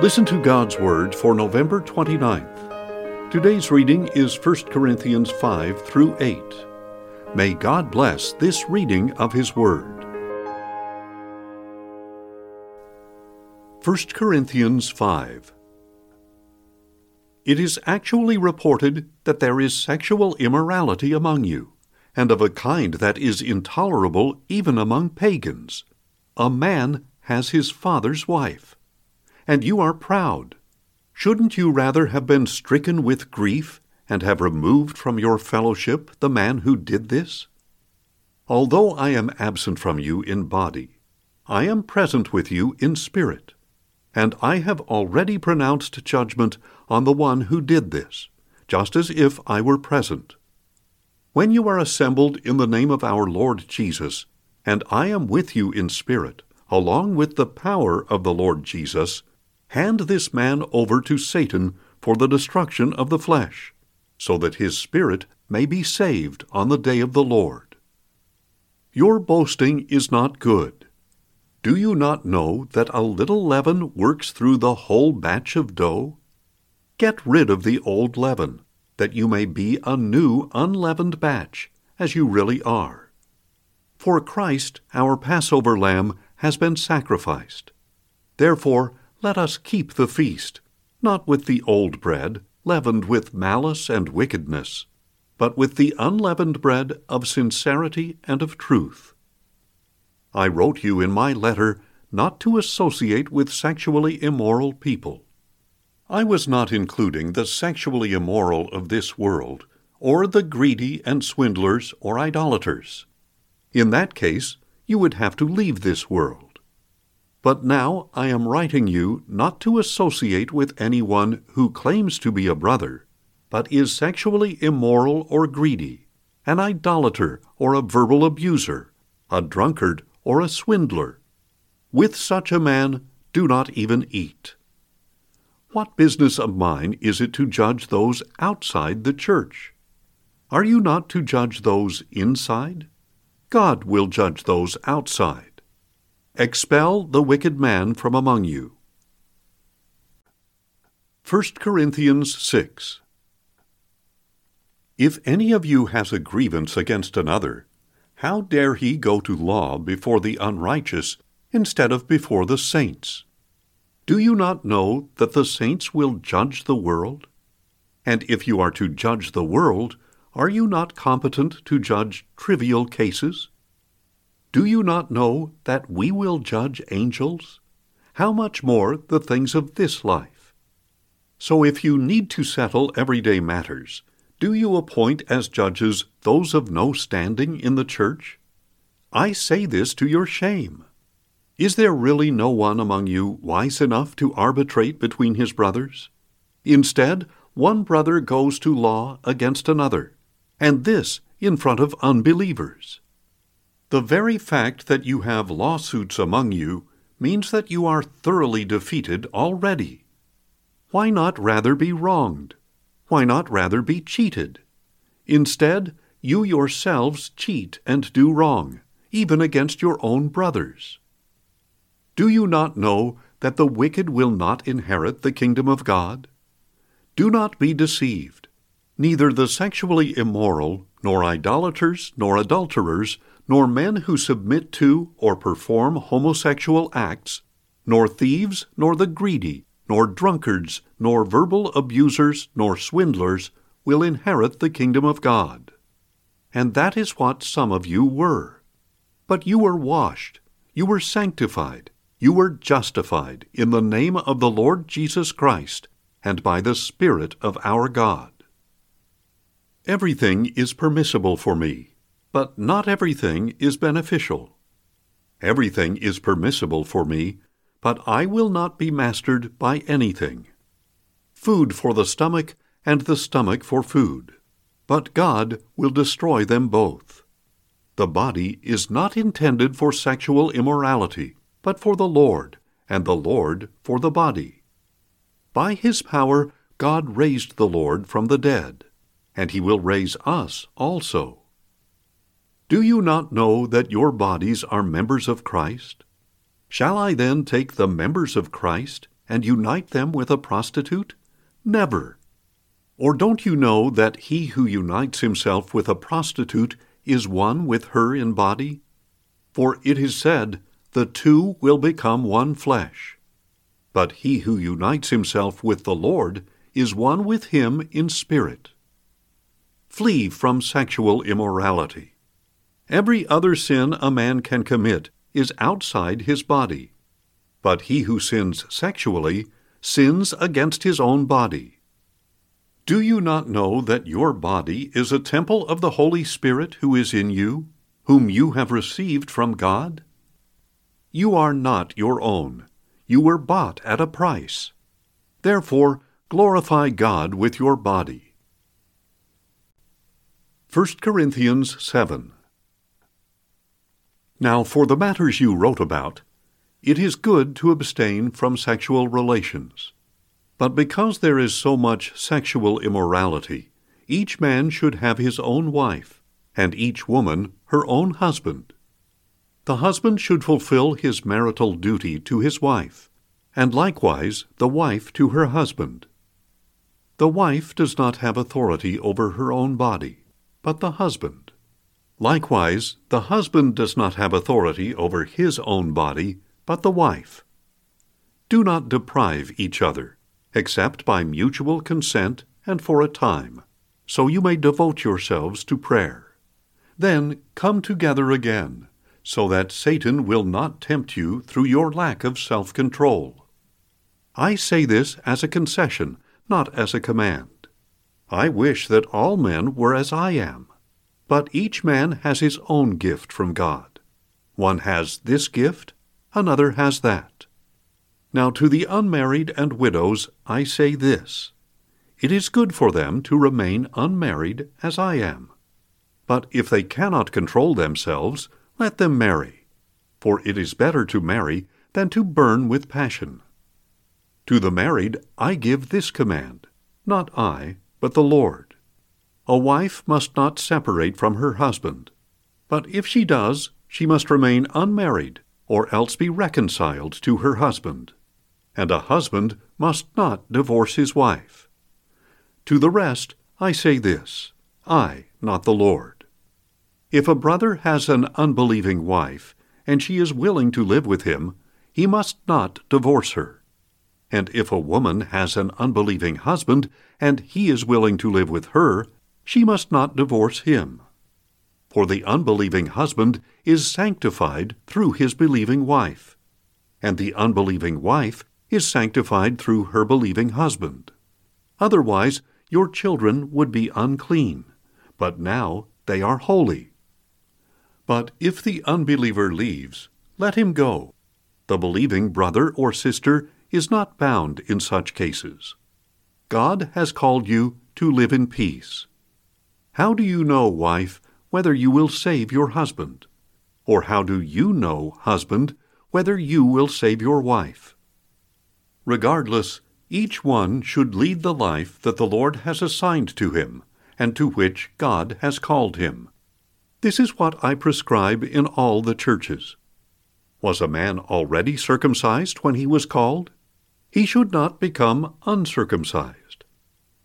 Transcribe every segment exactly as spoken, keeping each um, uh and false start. Listen to God's Word for November twenty-ninth. Today's reading is First Corinthians five through eight. May God bless this reading of His Word. First Corinthians five. It is actually reported that there is sexual immorality among you, and of a kind that is intolerable even among pagans. A man has his father's wife. And you are proud. Shouldn't you rather have been stricken with grief and have removed from your fellowship the man who did this? Although I am absent from you in body, I am present with you in spirit, and I have already pronounced judgment on the one who did this, just as if I were present. When you are assembled in the name of our Lord Jesus, and I am with you in spirit, along with the power of the Lord Jesus, hand this man over to Satan for the destruction of the flesh, so that his spirit may be saved on the day of the Lord. Your boasting is not good. Do you not know that a little leaven works through the whole batch of dough? Get rid of the old leaven, that you may be a new unleavened batch, as you really are. For Christ, our Passover lamb, has been sacrificed. Therefore, let us keep the feast, not with the old bread, leavened with malice and wickedness, but with the unleavened bread of sincerity and of truth. I wrote you in my letter not to associate with sexually immoral people. I was not including the sexually immoral of this world, or the greedy and swindlers or idolaters. In that case, you would have to leave this world. But now I am writing you not to associate with anyone who claims to be a brother, but is sexually immoral or greedy, an idolater or a verbal abuser, a drunkard or a swindler. With such a man, do not even eat. What business of mine is it to judge those outside the church? Are you not to judge those inside? God will judge those outside. Expel the wicked man from among you. First Corinthians six. If any of you has a grievance against another, how dare he go to law before the unrighteous instead of before the saints? Do you not know that the saints will judge the world? And if you are to judge the world, are you not competent to judge trivial cases? Do you not know that we will judge angels? How much more the things of this life? So if you need to settle everyday matters, do you appoint as judges those of no standing in the church? I say this to your shame. Is there really no one among you wise enough to arbitrate between his brothers? Instead, one brother goes to law against another, and this in front of unbelievers. The very fact that you have lawsuits among you means that you are thoroughly defeated already. Why not rather be wronged? Why not rather be cheated? Instead, you yourselves cheat and do wrong, even against your own brothers. Do you not know that the wicked will not inherit the kingdom of God? Do not be deceived. Neither the sexually immoral, nor idolaters, nor adulterers, nor men who submit to or perform homosexual acts, nor thieves, nor the greedy, nor drunkards, nor verbal abusers, nor swindlers will inherit the kingdom of God. And that is what some of you were. But you were washed, you were sanctified, you were justified in the name of the Lord Jesus Christ, and by the Spirit of our God. Everything is permissible for me, but not everything is beneficial. Everything is permissible for me, but I will not be mastered by anything. Food for the stomach, and the stomach for food, but God will destroy them both. The body is not intended for sexual immorality, but for the Lord, and the Lord for the body. By His power, God raised the Lord from the dead, and He will raise us also. Do you not know that your bodies are members of Christ? Shall I then take the members of Christ and unite them with a prostitute? Never. Or don't you know that he who unites himself with a prostitute is one with her in body? For it is said, the two will become one flesh. But he who unites himself with the Lord is one with him in spirit. Flee from sexual immorality. Every other sin a man can commit is outside his body. But he who sins sexually sins against his own body. Do you not know that your body is a temple of the Holy Spirit who is in you, whom you have received from God? You are not your own. You were bought at a price. Therefore, glorify God with your body. First Corinthians seven. Now for the matters you wrote about, it is good to abstain from sexual relations. But because there is so much sexual immorality, each man should have his own wife, and each woman her own husband. The husband should fulfill his marital duty to his wife, and likewise the wife to her husband. The wife does not have authority over her own body, but the husband. Likewise, the husband does not have authority over his own body, but the wife. Do not deprive each other, except by mutual consent and for a time, so you may devote yourselves to prayer. Then come together again, so that Satan will not tempt you through your lack of self-control. I say this as a concession, not as a command. I wish that all men were as I am, but each man has his own gift from God. One has this gift, another has that. Now to the unmarried and widows I say this: it is good for them to remain unmarried as I am. But if they cannot control themselves, let them marry, for it is better to marry than to burn with passion. To the married I give this command, not I, but the Lord. A wife must not separate from her husband, but if she does, she must remain unmarried, or else be reconciled to her husband. And a husband must not divorce his wife. To the rest I say this, I, not the Lord. If a brother has an unbelieving wife, and she is willing to live with him, he must not divorce her. And if a woman has an unbelieving husband, and he is willing to live with her, she must not divorce him. For the unbelieving husband is sanctified through his believing wife, and the unbelieving wife is sanctified through her believing husband. Otherwise, your children would be unclean, but now they are holy. But if the unbeliever leaves, let him go. The believing brother or sister is not bound in such cases. God has called you to live in peace. How do you know, wife, whether you will save your husband? Or how do you know, husband, whether you will save your wife? Regardless, each one should lead the life that the Lord has assigned to him, and to which God has called him. This is what I prescribe in all the churches. Was a man already circumcised when he was called? He should not become uncircumcised.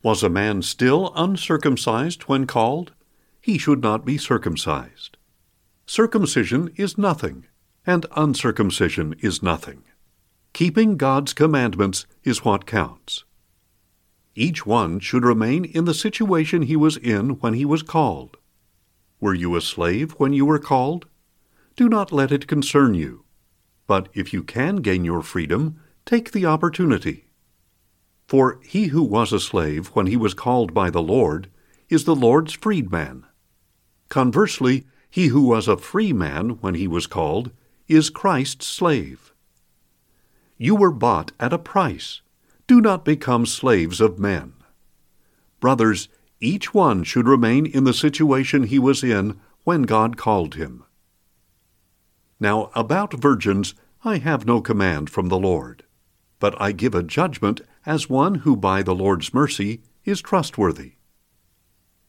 Was a man still uncircumcised when called? He should not be circumcised. Circumcision is nothing, and uncircumcision is nothing. Keeping God's commandments is what counts. Each one should remain in the situation he was in when he was called. Were you a slave when you were called? Do not let it concern you. But if you can gain your freedom, take the opportunity. For he who was a slave when he was called by the Lord is the Lord's freedman. Conversely, he who was a free man when he was called is Christ's slave. You were bought at a price. Do not become slaves of men. Brothers, each one should remain in the situation he was in when God called him. Now about virgins I have no command from the Lord, but I give a judgment as one who by the Lord's mercy is trustworthy.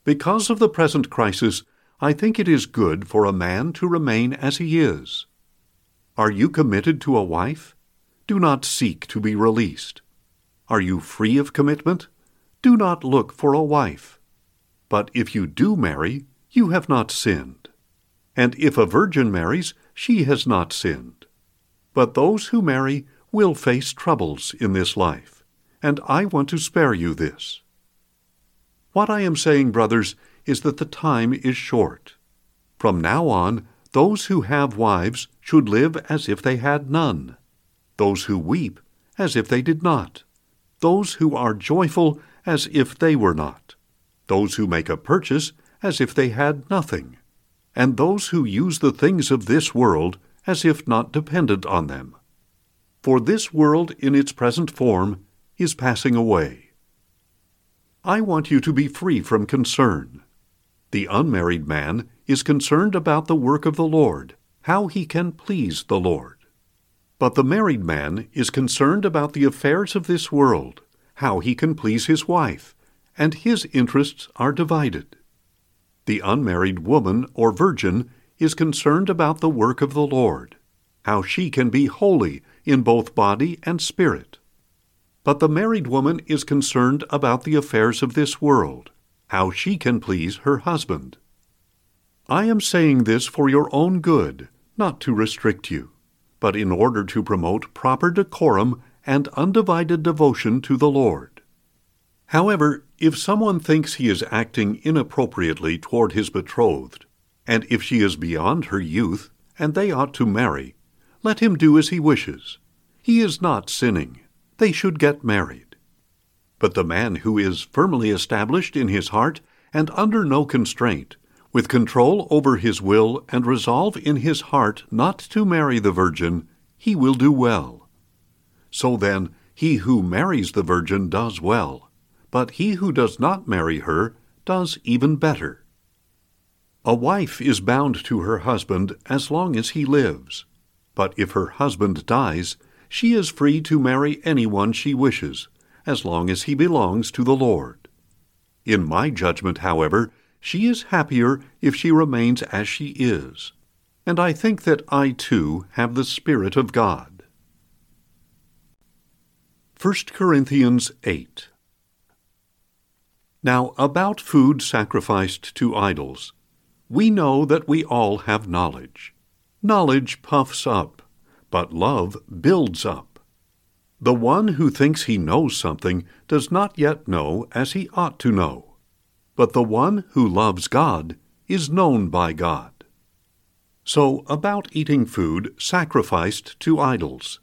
Because of the present crisis, I think it is good for a man to remain as he is. Are you committed to a wife? do not seek to be released. Are you free of commitment? Do not look for a wife. But if you do marry, you have not sinned. And if a virgin marries, she has not sinned. But those who marry will face troubles in this life, and I want to spare you this. What I am saying, brothers, is that the time is short. From now on, those who have wives should live as if they had none, those who weep as if they did not, those who are joyful as if they were not, those who make a purchase as if they had nothing, and those who use the things of this world as if not dependent on them. For this world in its present form is passing away. I want you to be free from concern. The unmarried man is concerned about the work of the Lord, how he can please the Lord. But the married man is concerned about the affairs of this world, how he can please his wife, and his interests are divided. The unmarried woman or virgin is concerned about the work of the Lord, how she can be holy in both body and spirit. But the married woman is concerned about the affairs of this world, how she can please her husband. I am saying this for your own good, not to restrict you, but in order to promote proper decorum and undivided devotion to the Lord. However, if someone thinks he is acting inappropriately toward his betrothed, and if she is beyond her youth, and they ought to marry, let him do as he wishes. He is not sinning. They should get married. But the man who is firmly established in his heart and under no constraint, with control over his will and resolve in his heart not to marry the virgin, he will do well. So then, he who marries the virgin does well, but he who does not marry her does even better. A wife is bound to her husband as long as he lives, but if her husband dies, she is free to marry anyone she wishes, as long as he belongs to the Lord. In my judgment, however, she is happier if she remains as she is, and I think that I too have the Spirit of God. First Corinthians eight. Now about food sacrificed to idols, we know that we all have knowledge. Knowledge puffs up, but love builds up. The one who thinks he knows something does not yet know as he ought to know, but the one who loves God is known by God. So about eating food sacrificed to idols,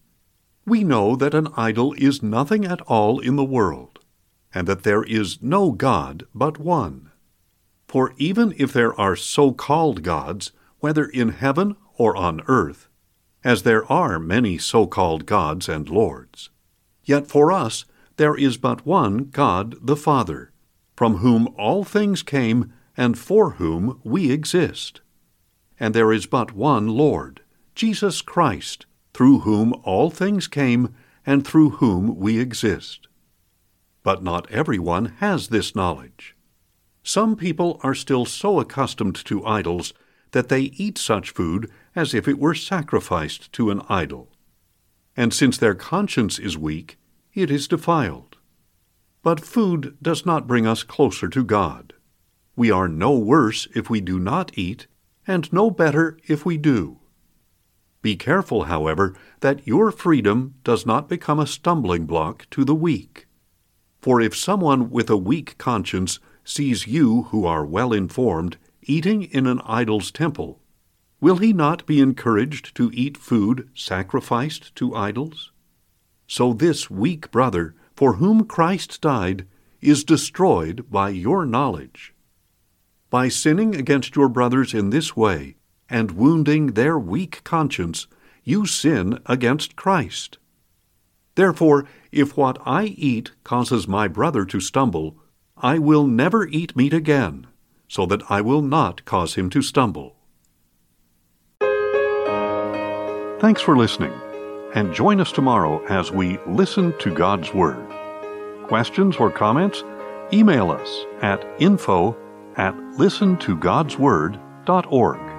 we know that an idol is nothing at all in the world, and that there is no God but one. For even if there are so-called gods, whether in heaven or on earth, as there are many so-called gods and lords, yet for us there is but one God the Father, from whom all things came and for whom we exist. And there is but one Lord, Jesus Christ, through whom all things came and through whom we exist. But not everyone has this knowledge. Some people are still so accustomed to idols that they eat such food as if it were sacrificed to an idol. And since their conscience is weak, it is defiled. But food does not bring us closer to God. We are no worse if we do not eat, and no better if we do. Be careful, however, that your freedom does not become a stumbling block to the weak. For if someone with a weak conscience sees you who are well informed eating in an idol's temple, will he not be encouraged to eat food sacrificed to idols? So this weak brother, for whom Christ died, is destroyed by your knowledge. By sinning against your brothers in this way, and wounding their weak conscience, you sin against Christ. Therefore, if what I eat causes my brother to stumble, I will never eat meat again, so that I will not cause him to stumble. Thanks for listening, and join us tomorrow as we listen to God's Word. Questions or comments? Email us at info at listen to gods word dot org.